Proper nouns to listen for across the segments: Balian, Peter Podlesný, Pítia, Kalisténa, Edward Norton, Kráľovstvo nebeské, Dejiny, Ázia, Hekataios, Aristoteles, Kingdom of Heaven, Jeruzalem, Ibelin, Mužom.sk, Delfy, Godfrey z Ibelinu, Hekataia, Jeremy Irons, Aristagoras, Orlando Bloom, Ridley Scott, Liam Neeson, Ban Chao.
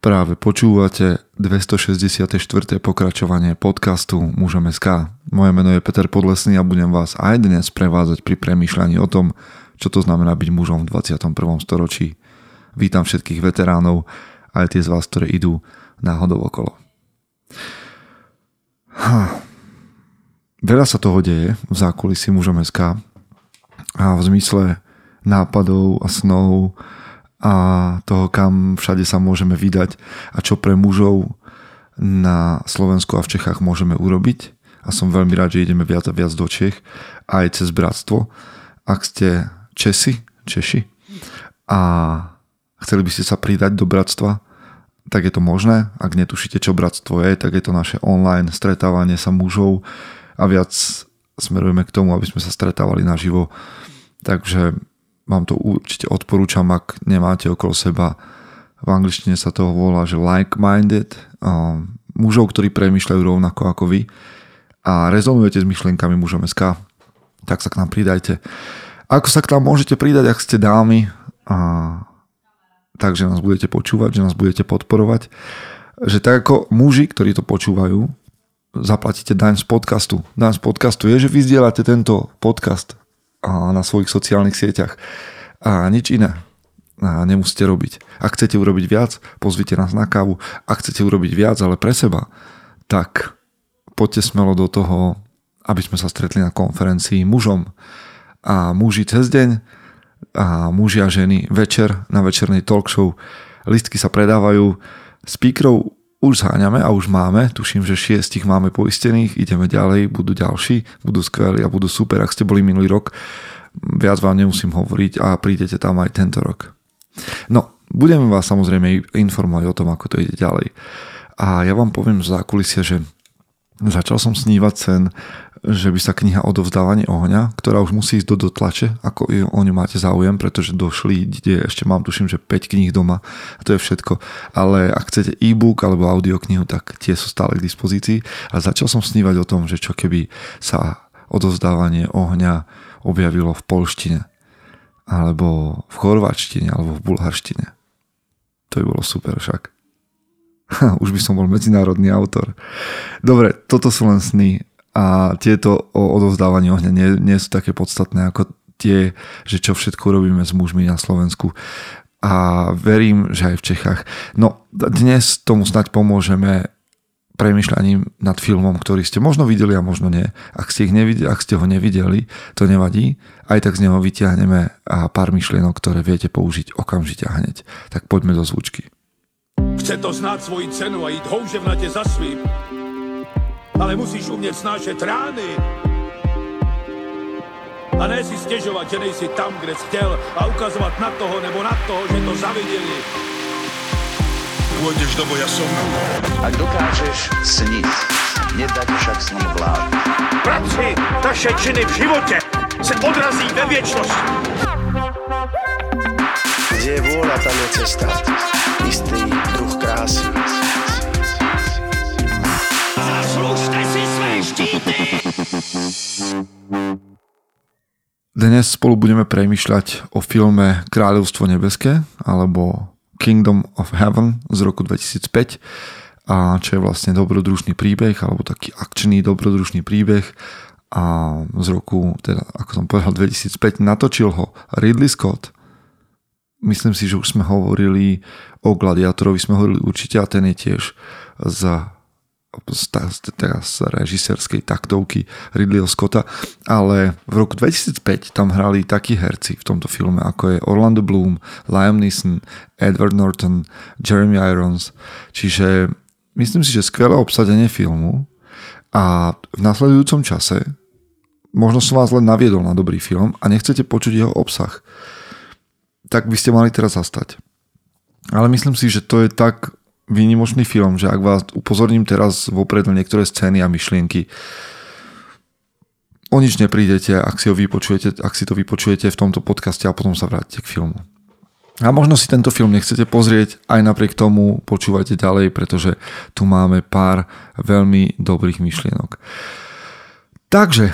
Práve počúvate 264. pokračovanie podcastu Mužom.sk. Moje meno je Peter Podlesný a budem vás aj dnes prevázať pri premýšľaní o tom, čo to znamená byť mužom v 21. storočí. Vítam všetkých veteránov, aj tie z vás, ktoré idú náhodou okolo. Veľa sa toho deje v zákulisí Mužom.sk a v zmysle nápadov a snov a toho, kam všade sa môžeme vydať a čo pre mužov na Slovensku a v Čechách môžeme urobiť. A som veľmi rád, že ideme viac a viac do Čech aj cez bratstvo. Ak ste Češi a chceli by ste sa pridať do bratstva, tak je to možné. Ak netušíte, čo bratstvo je, tak je to naše online stretávanie sa mužov a viac smerujeme k tomu, aby sme sa stretávali naživo. Takže vám to určite odporúčam, ak nemáte okolo seba. V angličtine sa toho volá, že like-minded, mužov, ktorí premýšľajú rovnako ako vy a rezonujete s myšlienkami Mužom.sk, tak sa k nám pridajte. Ako sa k nám môžete pridať, ak ste dámy, takže nás budete počúvať, že nás budete podporovať, že tak ako muži, ktorí to počúvajú, zaplatíte daň z podcastu. Daň z podcastu je, že vy zdieľate tento podcast na svojich sociálnych sieťach a nič iné nemusíte robiť. Ak chcete urobiť viac, pozvite nás na kávu. Ak chcete urobiť viac, ale pre seba, tak poďte smelo do toho, aby sme sa stretli na konferencii mužom a muži cez deň a muži a ženy večer na večernej talkshow. Lístky sa predávajú, speakerov už zháňame a už máme, tuším, že 6 máme poistených, ideme ďalej, budú ďalší, budú skvelí a budú super. Ak ste boli minulý rok, viac vám nemusím hovoriť a prídete tam aj tento rok. No, budeme vás samozrejme informovať o tom, ako to ide ďalej. A ja vám poviem z zákulisia, že začal som snívať sen, že by sa kniha Odovzdávanie ohňa, ktorá už musí ísť do dotlače, ako o ňu máte záujem, pretože ešte mám tuším, že 5 kníh doma a to je všetko. Ale ak chcete e-book alebo audioknihu, tak tie sú stále k dispozícii. A začal som snívať o tom, že čo keby sa Odovzdávanie ohňa objavilo v poľštine, alebo v chorváčtine, alebo v bulharštine. To by bolo super však. Už by som bol medzinárodný autor. Dobre, toto sú len sny a tieto o odovzdávaní ohňa nie sú také podstatné ako tie, že čo všetko robíme s mužmi na Slovensku. A verím, že aj v Čechách. No, dnes tomu snáď pomôžeme premýšľaním nad filmom, ktorý ste možno videli a možno nie. Ak ste ho nevideli, to nevadí. Aj tak z neho vytiahneme pár myšlienok, ktoré viete použiť okamžite a hneď. Tak poďme do zvučky. Chce to znát svoji cenu a jít houževnatě za svým. Ale musíš umět snášet rány. A ne si stěžovat, že nejsi tam, kde jsi chtěl a ukazovat na toho nebo na toho, že to zaviděli. Půjdeš do boja som. Ak dokážeš snít, nedať však sní vlád. Práci, taše činy v životě se odrazí ve věčnosti. Kde je vôľa, tam je cesta. Istý druh krásy. Zaslužte si své štíty! Dnes spolu budeme premýšľať o filme Kráľovstvo nebeské, alebo Kingdom of Heaven z roku 2005, a čo je vlastne dobrodružný príbeh, alebo taký akčný dobrodružný príbeh a z roku, teda, ako som povedal, 2005. Natočil ho Ridley Scott. Myslím si, že už sme hovorili o Gladiátorovi, sme hovorili určite, a ten je tiež z režisérskej taktovky Ridleyho Scotta, ale v roku 2005 tam hrali takí herci v tomto filme, ako je Orlando Bloom, Liam Neeson, Edward Norton, Jeremy Irons, čiže myslím si, že skvelé obsadenie filmu a v nasledujúcom čase možno som vás len naviedol na dobrý film a nechcete počuť jeho obsah, tak by ste mali teraz zastať. Ale myslím si, že to je tak výnimočný film, že ak vás upozorním teraz vopred na niektoré scény a myšlienky, o nič neprídete, ak si to vypočujete v tomto podcaste a potom sa vrátite k filmu. A možno si tento film nechcete pozrieť, aj napriek tomu počúvajte ďalej, pretože tu máme pár veľmi dobrých myšlienok. Takže,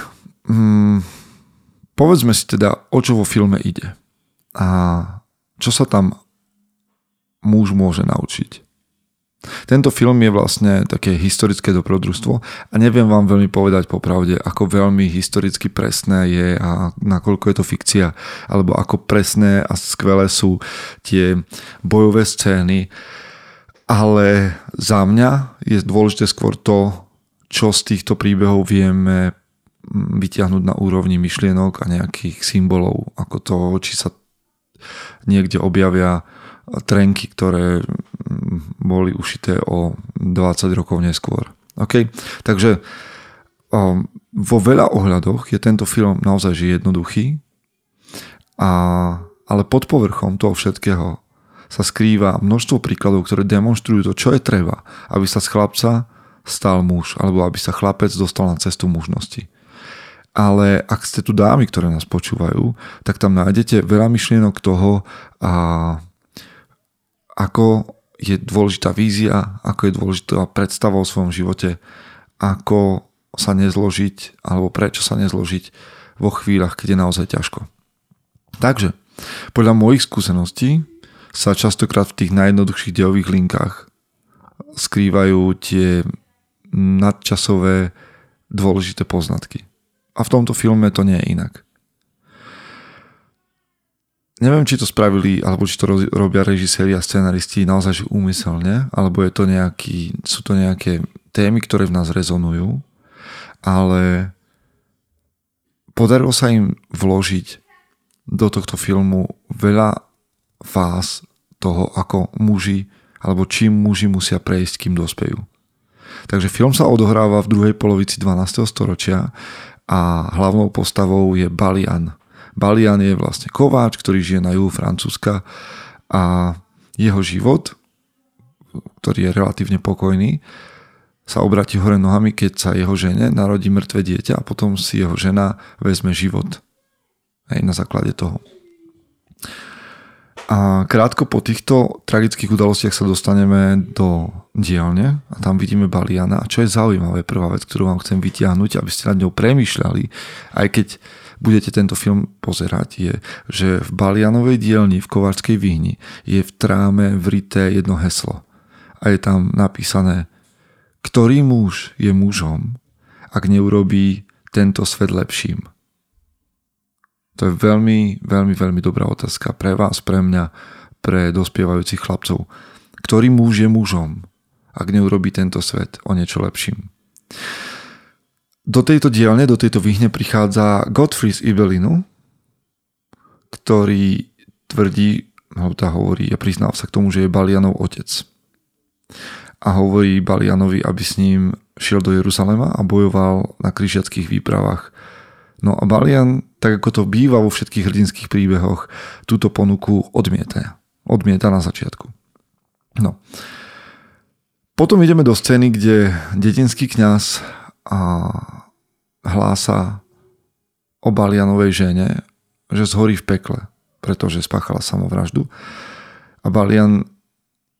povedzme si teda, o čo vo filme ide. A čo sa tam muž môže naučiť? Tento film je vlastne také historické dobrodružstvo a neviem vám veľmi povedať popravde, ako veľmi historicky presné je a nakoľko je to fikcia, alebo ako presné a skvelé sú tie bojové scény. Ale za mňa je dôležité skôr to, čo z týchto príbehov vieme vytiahnuť na úrovni myšlienok a nejakých symbolov, ako to, či sa niekde objavia trenky, ktoré boli ušité o 20 rokov neskôr. Okay? Takže vo veľa ohľadoch je tento film naozaj jednoduchý, ale pod povrchom toho všetkého sa skrýva množstvo príkladov, ktoré demonstrujú to, čo je treba, aby sa z chlapca stal muž, alebo aby sa chlapec dostal na cestu mužnosti. Ale ak ste tu dámy, ktoré nás počúvajú, tak tam nájdete veľa myšlienok toho, ako je dôležitá vízia, ako je dôležitá predstava o svojom živote, ako sa nezložiť, alebo prečo sa nezložiť vo chvíľach, keď je naozaj ťažko. Takže, podľa mojich skúseností sa častokrát v tých najjednoduchších dejových linkách skrývajú tie nadčasové dôležité poznatky. A v tomto filme to nie je inak. Neviem, či to spravili, alebo či to robia režiséri a scenaristi naozaj úmyselne, alebo sú to nejaké témy, ktoré v nás rezonujú, ale podarilo sa im vložiť do tohto filmu veľa fáz toho, ako muži alebo čím muži musia prejsť, kým dospejú. Takže film sa odohráva v druhej polovici 12. storočia a hlavnou postavou je Balian. Balian je vlastne kováč, ktorý žije na juhu Francúzska a jeho život, ktorý je relatívne pokojný, sa obratí hore nohami, keď sa jeho žene narodí mŕtve dieťa a potom si jeho žena vezme život. Aj na základe toho. A krátko po týchto tragických udalostiach sa dostaneme do dielne a tam vidíme Baliana. A čo je zaujímavé, prvá vec, ktorú vám chcem vytiahnuť, aby ste nad ňou premýšľali, aj keď budete tento film pozerať, je, že v Balianovej dielni v Kováčskej výhni je v tráme vrité jedno heslo. A je tam napísané, ktorý muž je mužom, ak neurobí tento svet lepším. To je veľmi, veľmi, veľmi dobrá otázka pre vás, pre mňa, pre dospievajúcich chlapcov. Ktorý muž je mužom, ak neurobí tento svet o niečo lepším? Do tejto dielne, do tejto výhne prichádza Godfrey z Ibelinu, ktorý tvrdí, a priznal sa k tomu, že je Balianov otec. A hovorí Balianovi, aby s ním šiel do Jeruzalema a bojoval na križiackých výpravách. No a Balian, tak ako to býva vo všetkých hrdinských príbehoch, túto ponuku odmieta. Odmieta na začiatku. No. Potom ideme do scény, kde dedinský kňaz hlása o Balianovej žene, že zhorí v pekle, pretože spáchala samovraždu. A Balian,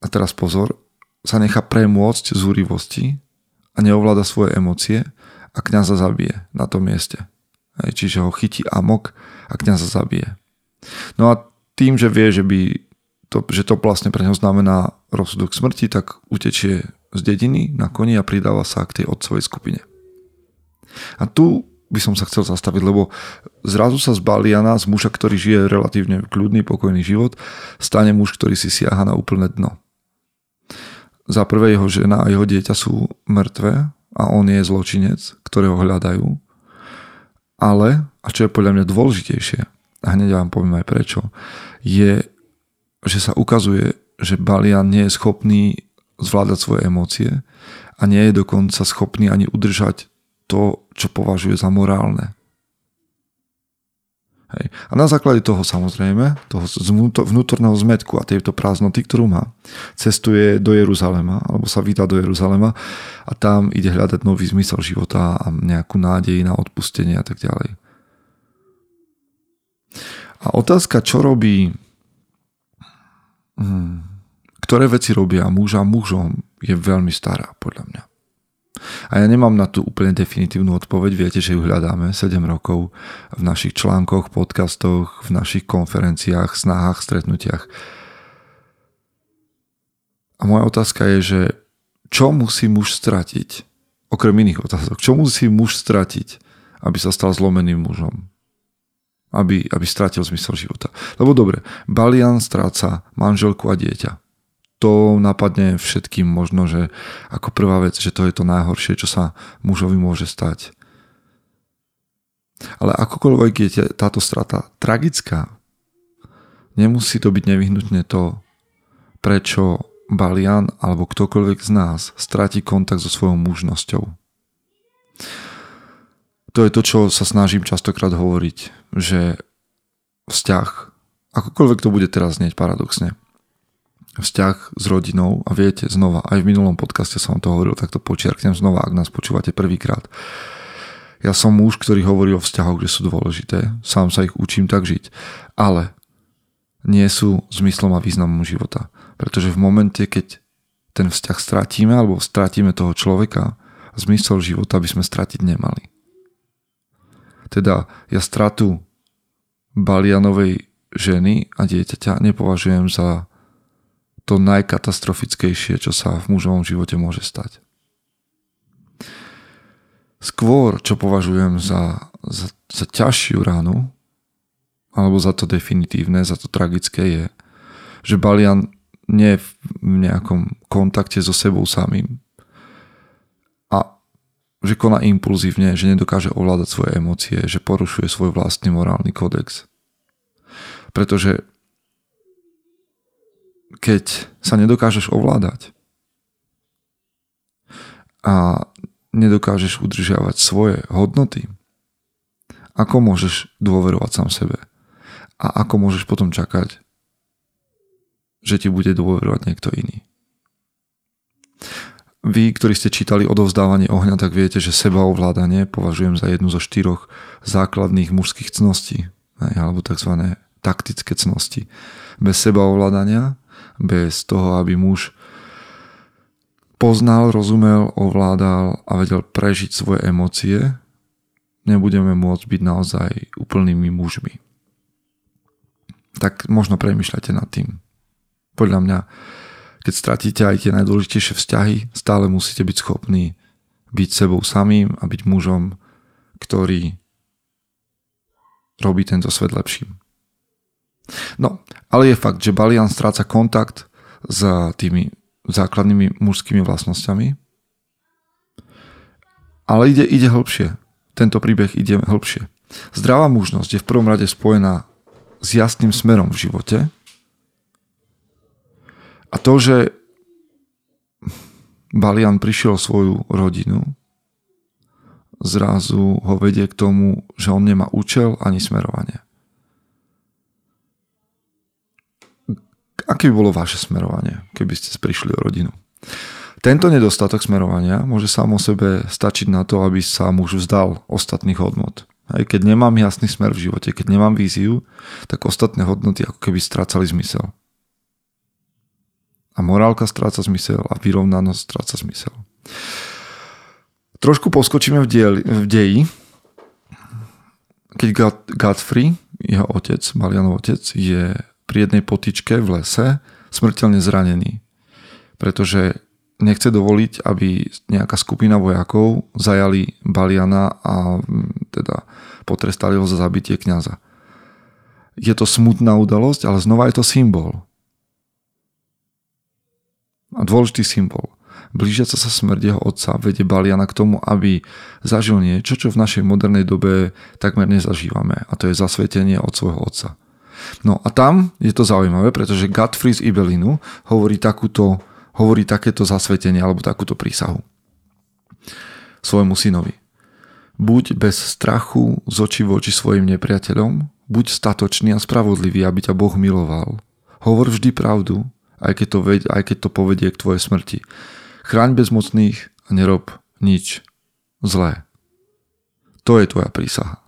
a teraz pozor, sa nechá premôcť zúrivosti a neovláda svoje emócie a kňaza zabije na tom mieste. Čiže ho chytí amok a kňaza zabije. No a tým, že vie, že to vlastne pre neho znamená rozsudok smrti, tak utečie z dediny na koni a pridáva sa k tej otcovej skupine. A tu by som sa chcel zastaviť, lebo zrazu sa z Baliana, z muža, ktorý žije relatívne kľudný, pokojný život, stane muž, ktorý si siaha na úplné dno. Za prvé, jeho žena a jeho dieťa sú mŕtve a on je zločinec, ktorého hľadajú. Ale, a čo je podľa mňa dôležitejšie, a hneď vám poviem aj prečo, je, že sa ukazuje, že Balian nie je schopný zvládať svoje emócie a nie je dokonca schopný ani udržať to, čo považuje za morálne. Hej. A na základe toho samozrejme, toho vnútorného zmätku a tejto prázdnoty, ktorú má, cestuje do Jeruzalema, alebo sa vydá do Jeruzalema a tam ide hľadať nový zmysel života a nejakú nádej na odpustenie a tak ďalej. A otázka, čo robí, ktoré veci robia muža mužom, je veľmi stará podľa mňa. A ja nemám na tú úplne definitívnu odpoveď, viete, že ju hľadáme 7 rokov v našich článkoch, podcastoch, v našich konferenciách, snahách, stretnutiach. A moja otázka je, že čo musí muž stratiť? Okrem iných otázok. Čo musí muž stratiť, aby sa stal zlomeným mužom? Aby stratil zmysel života. Lebo dobre, Balian stráca manželku a dieťa. To napadne všetkým možno, že ako prvá vec, že to je to najhoršie, čo sa mužovi môže stať. Ale akokoľvek je táto strata tragická, nemusí to byť nevyhnutne to, prečo Balian alebo ktokoľvek z nás stráti kontakt so svojou mužnosťou. To je to, čo sa snažím častokrát hovoriť, že vzťah, akokoľvek to bude teraz znieť paradoxne, vzťah s rodinou, a viete, znova, aj v minulom podcaste som vám to hovoril, tak to počiarknem znova, ak nás počúvate prvýkrát. Ja som muž, ktorý hovorí o vzťahoch, kde sú dôležité. Sám sa ich učím tak žiť. Ale nie sú zmyslom a významom života. Pretože v momente, keď ten vzťah stratíme, alebo stratíme toho človeka, zmysel života by sme stratiť nemali. Teda ja stratu Balianovej ženy a dieťaťa nepovažujem za to najkatastrofickejšie, čo sa v mužovom živote môže stať. Skôr, čo považujem za ťažšiu ránu, alebo za to definitívne, za to tragické je, že Balian nie je v nejakom kontakte so sebou samým a že koná impulzívne, že nedokáže ovládať svoje emócie, že porušuje svoj vlastný morálny kodex. Pretože keď sa nedokážeš ovládať a nedokážeš udržiavať svoje hodnoty, ako môžeš dôverovať sám sebe? A ako môžeš potom čakať, že ti bude dôverovať niekto iný? Vy, ktorí ste čítali Odovzdávanie ohňa, tak viete, že sebaovládanie považujem za jednu zo 4 základných mužských cností, alebo tzv. Taktické cnosti. Bez sebaovládania, bez toho, aby muž poznal, rozumel, ovládal a vedel prežiť svoje emócie, nebudeme môcť byť naozaj úplnými mužmi. Tak možno premýšľajte nad tým. Podľa mňa, keď stratíte aj tie najdôležitejšie vzťahy, stále musíte byť schopní byť sebou samým a byť mužom, ktorý robí tento svet lepším. No, ale je fakt, že Balian stráca kontakt s tými základnými mužskými vlastnosťami. Ale ide hĺbšie. Tento príbeh ide hĺbšie. Zdravá mužnosť je v prvom rade spojená s jasným smerom v živote. A to, že Balian prišiel svoju rodinu, zrazu ho vedie k tomu, že on nemá účel ani smerovanie. Aké by bolo vaše smerovanie, keby ste prišli o rodinu? Tento nedostatok smerovania môže sám o sebe stačiť na to, aby sa muž vzdal ostatných hodnot. Aj keď nemám jasný smer v živote, keď nemám víziu, tak ostatné hodnoty ako keby strácali zmysel. A morálka stráca zmysel a vyrovnanosť stráca zmysel. Trošku poskočíme v deji, keď Godfrey, jeho otec, Balianov otec, je pri jednej potyčke v lese smrteľne zranený. Pretože nechce dovoliť, aby nejaká skupina vojakov zajali Baliana a teda potrestali ho za zabitie kňaza. Je to smutná udalosť, ale znova je to symbol. A dôležitý symbol. Blížiaca sa smrť jeho otca vedie Baliana k tomu, aby zažil niečo, čo v našej modernej dobe takmer nezažívame. A to je zasvetenie od svojho otca. No a tam je to zaujímavé, pretože Godfrey z Ibelinu hovorí takéto zasvetenie alebo takúto prísahu svojmu synovi. Buď bez strachu z očí voči svojim nepriateľom, buď statočný a spravodlivý, aby ťa Boh miloval. Hovor vždy pravdu, aj keď to povedie k tvojej smrti. Chráň bezmocných a nerob nič zlé. To je tvoja prísaha.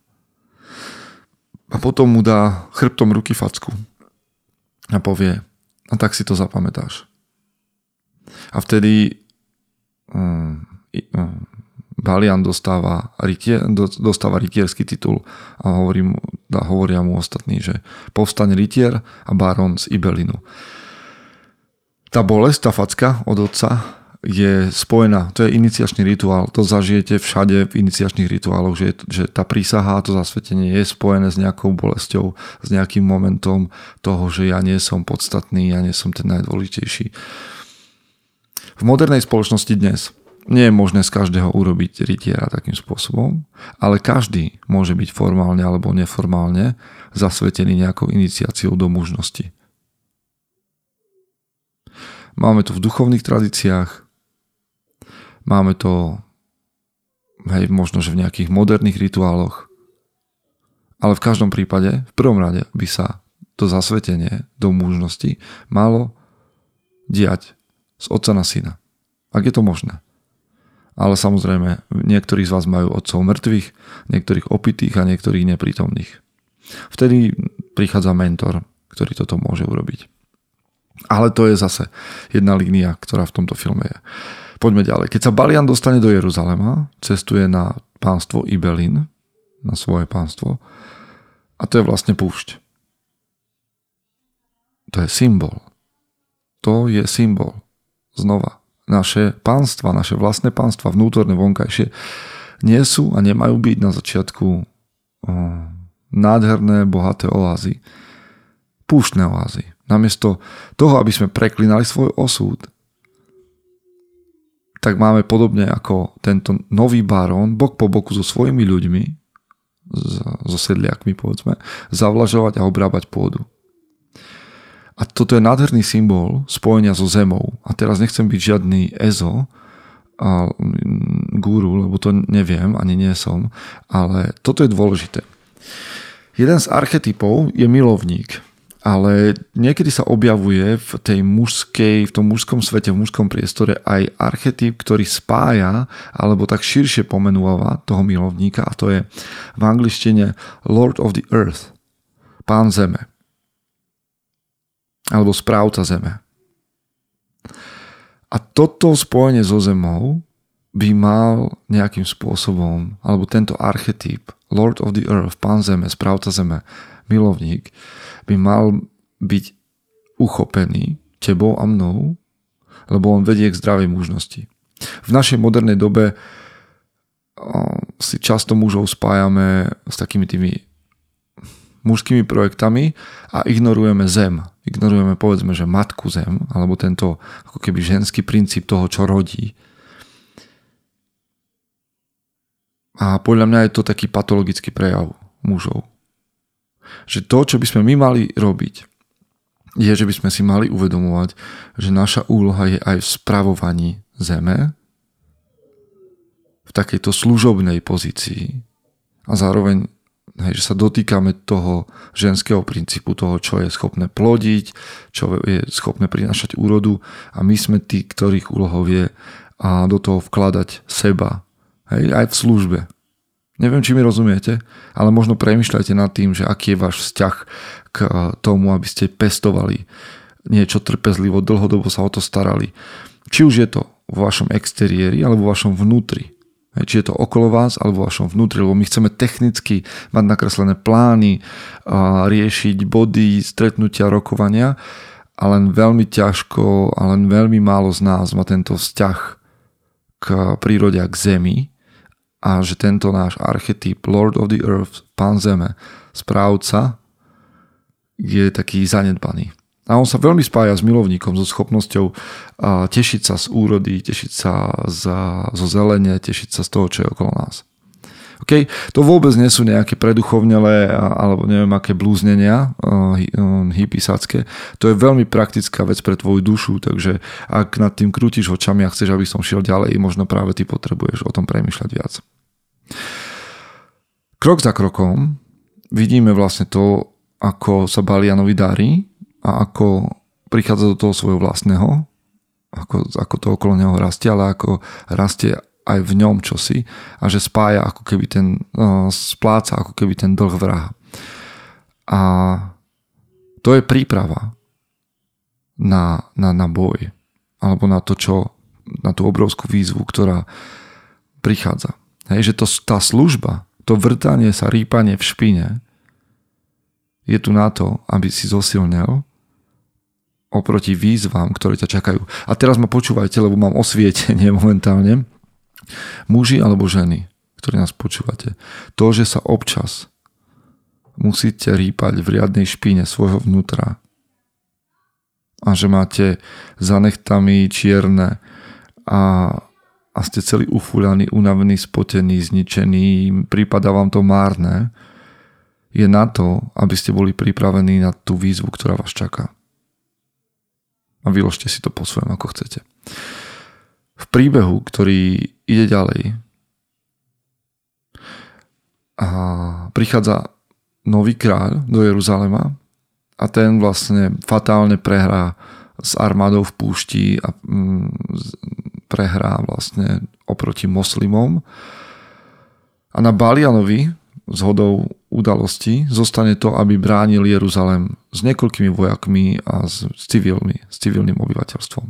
A potom mu dá chrbtom ruky facku a povie: a tak si to zapamätáš. A vtedy Balian dostáva rytierský titul a hovoria mu ostatní, že povstane rytier a barón z Ibelinu. Tá bolesť, tá facka od otca je spojená. To je iniciačný rituál. To zažijete všade v iniciačných rituáloch, že tá prísaha, to zasvetenie je spojené s nejakou bolesťou, s nejakým momentom toho, že ja nie som podstatný, ja nie som ten najdôležitejší. V modernej spoločnosti dnes nie je možné z každého urobiť rytiera takým spôsobom, ale každý môže byť formálne alebo neformálne zasvetený nejakou iniciáciou do mužnosti. Máme to v duchovných tradíciách, máme to možno, že v nejakých moderných rituáloch, ale v každom prípade, v prvom rade by sa to zasvetenie do mužnosti malo diať z otca na syna, ak je to možné. Ale samozrejme, niektorí z vás majú otcov mŕtvych, niektorých opitých a niektorých neprítomných. Vtedy prichádza mentor, ktorý toto môže urobiť. Ale to je zase jedna línia, ktorá v tomto filme je. Poďme ďalej. Keď sa Balian dostane do Jeruzalema, cestuje na pánstvo Ibelin, na svoje pánstvo, a to je vlastne púšť. To je symbol. To je symbol. Znova. Naše pánstva, naše vlastné pánstva, vnútorné, vonkajšie, nie sú a nemajú byť na začiatku nádherné, bohaté oázy. Púštne oázy. Namiesto toho, aby sme preklinali svoj osud, tak máme podobne ako tento nový barón, bok po boku so svojimi ľuďmi, so sedliakmi, povedzme, zavlažovať a obrábať pôdu. A toto je nádherný symbol spojenia so zemou. A teraz nechcem byť žiadny ezo a guru, lebo to neviem, ani nie som, ale toto je dôležité. Jeden z archetypov je milovník, ale niekedy sa objavuje v tom mužskom svete, v mužskom priestore aj archetyp, ktorý spája alebo tak širšie pomenúva toho milovníka, a to je v angličtine Lord of the Earth, pán zeme. Alebo správca zeme. A toto spojenie so zemou by mal nejakým spôsobom, alebo tento archetyp, Lord of the Earth, pán zeme, správca zeme, milovník, by mal byť uchopený tebou a mnou, lebo on vedie k zdravej mužnosti. V našej modernej dobe si často mužov spájame s takými tými mužskými projektami a ignorujeme zem. Ignorujeme, povedzme, že matku zem, alebo tento ako keby ženský princíp toho, čo rodí. A podľa mňa je to taký patologický prejav mužov. Že to, čo by sme my mali robiť, je, že by sme si mali uvedomovať, že naša úloha je aj v spravovaní zeme, v takejto služobnej pozícii, a zároveň že sa dotýkame toho ženského princípu, toho, čo je schopné plodiť, čo je schopné prinášať úrodu, a my sme tí, ktorých úlohou je a do toho vkladať seba. Hej, aj v službe. Neviem, či mi rozumiete, ale možno premýšľajte nad tým, že aký je váš vzťah k tomu, aby ste pestovali niečo trpezlivo, dlhodobo sa o to starali. Či už je to vo vašom exteriéri alebo vo vašom vnútri. Či je to okolo vás alebo vašom vnútri, lebo my chceme technicky mať nakreslené plány, riešiť body, stretnutia, rokovania, a len veľmi ťažko a len veľmi málo z nás má tento vzťah k prírode, k zemi, a že tento náš archetyp Lord of the Earth, pán zeme, správca, je taký zanedbaný. A on sa veľmi spája s milovníkom, so schopnosťou tešiť sa z úrody, tešiť sa zo zelene, tešiť sa z toho, čo je okolo nás. Okay? To vôbec nie sú nejaké preduchovnelé alebo neviem aké blúznenia hippiesácké. To je veľmi praktická vec pre tvoju dušu, takže ak nad tým krútiš očami a chceš, aby som šiel ďalej, možno práve ty potrebuješ o tom premýšľať viac. Krok za krokom vidíme vlastne to, ako sa Balianovi darí, a ako prichádza do toho svojho vlastného, ako to okolo neho rastie, ale ako rastie aj v ňom čosi, a že spája ako keby spláca ako keby ten dlh vraha. A to je príprava na boj, alebo na tú obrovskú výzvu, ktorá prichádza. Hej, že tá služba, to vrtanie sa, rýpanie v špine je tu na to, aby si zosilnil oproti výzvam, ktoré ťa čakajú. A teraz ma počúvajte, lebo mám osvietenie momentálne. Muži alebo ženy, ktorí nás počúvate, to, že sa občas musíte rýpať v riadnej špine svojho vnútra a že máte zanechtami čierne a ste celý ufúľaný, unavený, spotený, zničený, prípada vám to márne, je na to, aby ste boli pripravení na tú výzvu, ktorá vás čaká. A vyložte si to po svojom, ako chcete. V príbehu, ktorý ide ďalej, a prichádza nový kráľ do Jeruzalema a ten vlastne fatálne prehrá s armádou v púšti a prehrá vlastne oproti moslimom. A na Balianovi zhodou udalostí zostane to, aby bránil Jeruzalem s niekoľkými vojakmi a s civilným obyvateľstvom.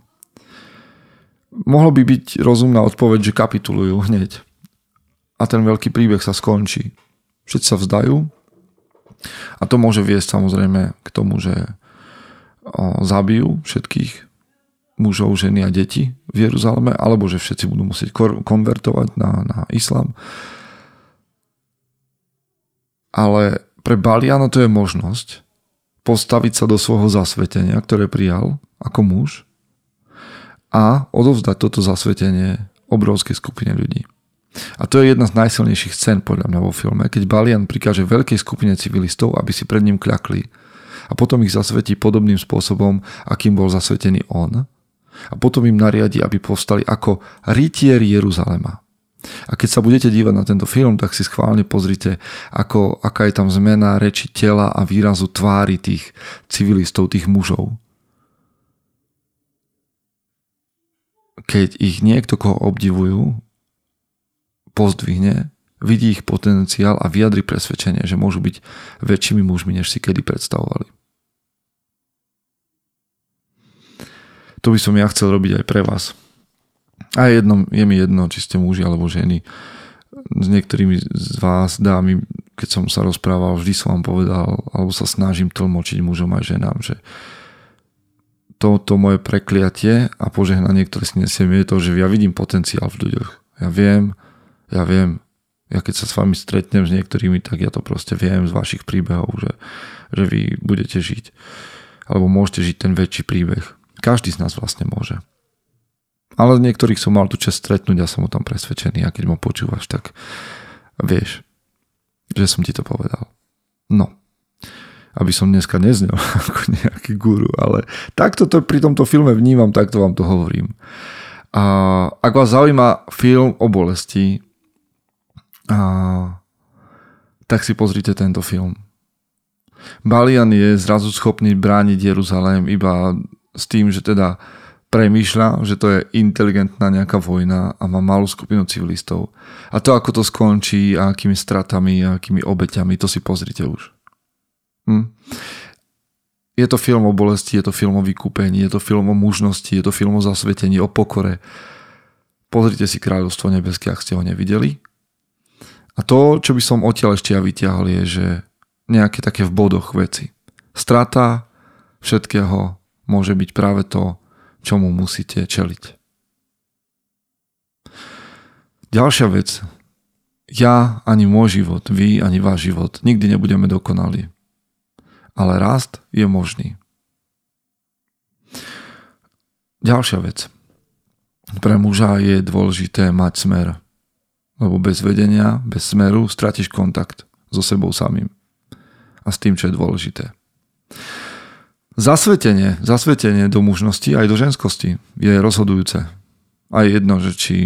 Mohlo by byť rozumná odpoveď, že kapitulujú hneď. A ten veľký príbeh sa skončí. Všetci sa vzdajú a to môže viesť samozrejme k tomu, že zabijú všetkých mužov, ženy a deti v Jeruzaleme, alebo že všetci budú musieť konvertovať na islám. Ale pre Baliana to je možnosť postaviť sa do svojho zasvetenia, ktoré prijal ako muž a odovzdať toto zasvetenie obrovskej skupine ľudí. A to je jedna z najsilnejších scén podľa mňa vo filme, keď Balian prikáže veľkej skupine civilistov, aby si pred ním kľakli a potom ich zasvetí podobným spôsobom, akým bol zasvetený on a potom im nariadi, aby povstali ako rytieri Jeruzalema. A keď sa budete dívať na tento film, tak si schválne pozrite, aká je tam zmena reči tela a výrazu tvári tých civilistov, tých mužov. Keď ich niekto, koho obdivujú, pozdvihne, vidí ich potenciál a vyjadri presvedčenie, že môžu byť väčšími mužmi, než si kedy predstavovali. To by som ja chcel robiť aj pre vás. A je mi jedno, či ste muži alebo ženy. S niektorými z vás, dámy, keď som sa rozprával, vždy som vám povedal, alebo sa snažím tlmočiť mužom aj ženám, že toto moje prekliatie a požehnanie, ktoré si nesiem, je to, že ja vidím potenciál v ľuďoch. Ja viem, ja keď sa s vami stretnem s niektorými, tak ja to proste viem z vašich príbehov, že vy budete žiť, alebo môžete žiť ten väčší príbeh. Každý z nás vlastne môže. Ale niektorých som mal tu čas stretnúť a ja som o tom presvedčený a keď ma počúvaš, tak vieš, že som ti to povedal. No, aby som dneska neznel ako nejaký guru, ale takto to pri tomto filme vnímam, takto vám to hovorím. A ak vás zaujíma film o bolesti, tak si pozrite tento film. Balian je zrazu schopný brániť Jeruzalém iba s tým, že teda premýšľa, že to je inteligentná nejaká vojna a má malú skupinu civilistov. A to, ako to skončí a akými stratami a akými obeťami, to si pozrite už. Je to film o bolesti, je to film o vykúpení, je to film o mužnosti, je to film o zasvetení, o pokore. Pozrite si Kráľovstvo nebeské, ak ste ho nevideli. A to, čo by som odtiaľ ešte ja vytiahol, je, že nejaké také v bodoch veci. Strata všetkého môže byť práve to, čomu musíte čeliť. Ďalšia vec. Ja ani môj život, vy ani váš život nikdy nebudeme dokonalí. Ale rast je možný. Ďalšia vec. Pre muža je dôležité mať smer. Lebo bez vedenia, bez smeru stratíš kontakt so sebou samým. A s tým, čo je dôležité. Zasvetenie do mužnosti aj do ženskosti je rozhodujúce. A je jedno, že či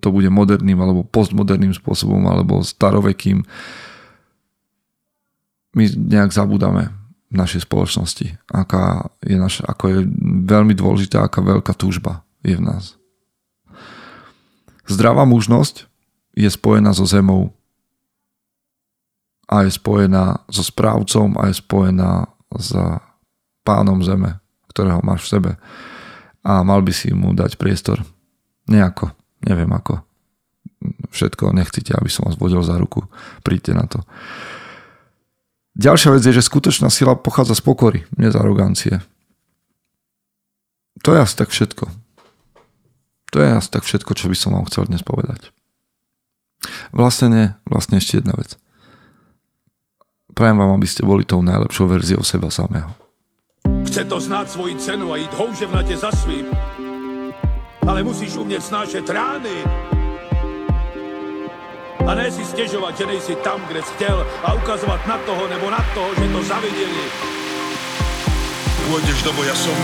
to bude moderným alebo postmoderným spôsobom alebo starovekým. My nejak zabúdame v našej spoločnosti, ako je veľmi dôležitá, aká veľká túžba je v nás. Zdravá mužnosť je spojená so zemou a je spojená so správcom a je spojená s pánom zeme, ktorého máš v sebe a mal by si mu dať priestor. Nejako, neviem ako. Všetko nechcete, aby som vás vodil za ruku. Príďte na to. Ďalšia vec je, že skutočná sila pochádza z pokory, nie z arogancie. To je asi tak všetko. To je asi tak všetko, čo by som vám chcel dnes povedať. Vlastne ešte jedna vec. Prajem vám, aby ste boli tou najlepšou verziou seba samého. Chce to znáť svoji cenu a íť houževnate za svým, ale musíš umieť snášať rány a ne si stiežovať, že nejsi tam, kde si chtěl a ukazovať na toho, nebo na toho, že to zavideli. Pôjdeš do boja som.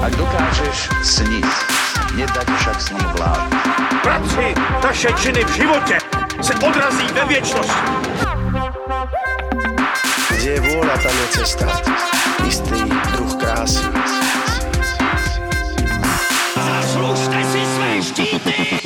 Ak dokážeš sniť, nedať však snom vlád. Práci taše činy v živote se odrazí ve viečnosti. Kde je vôľa, tam je cesta. Istý druh krásy. Zaslužte si své štíty!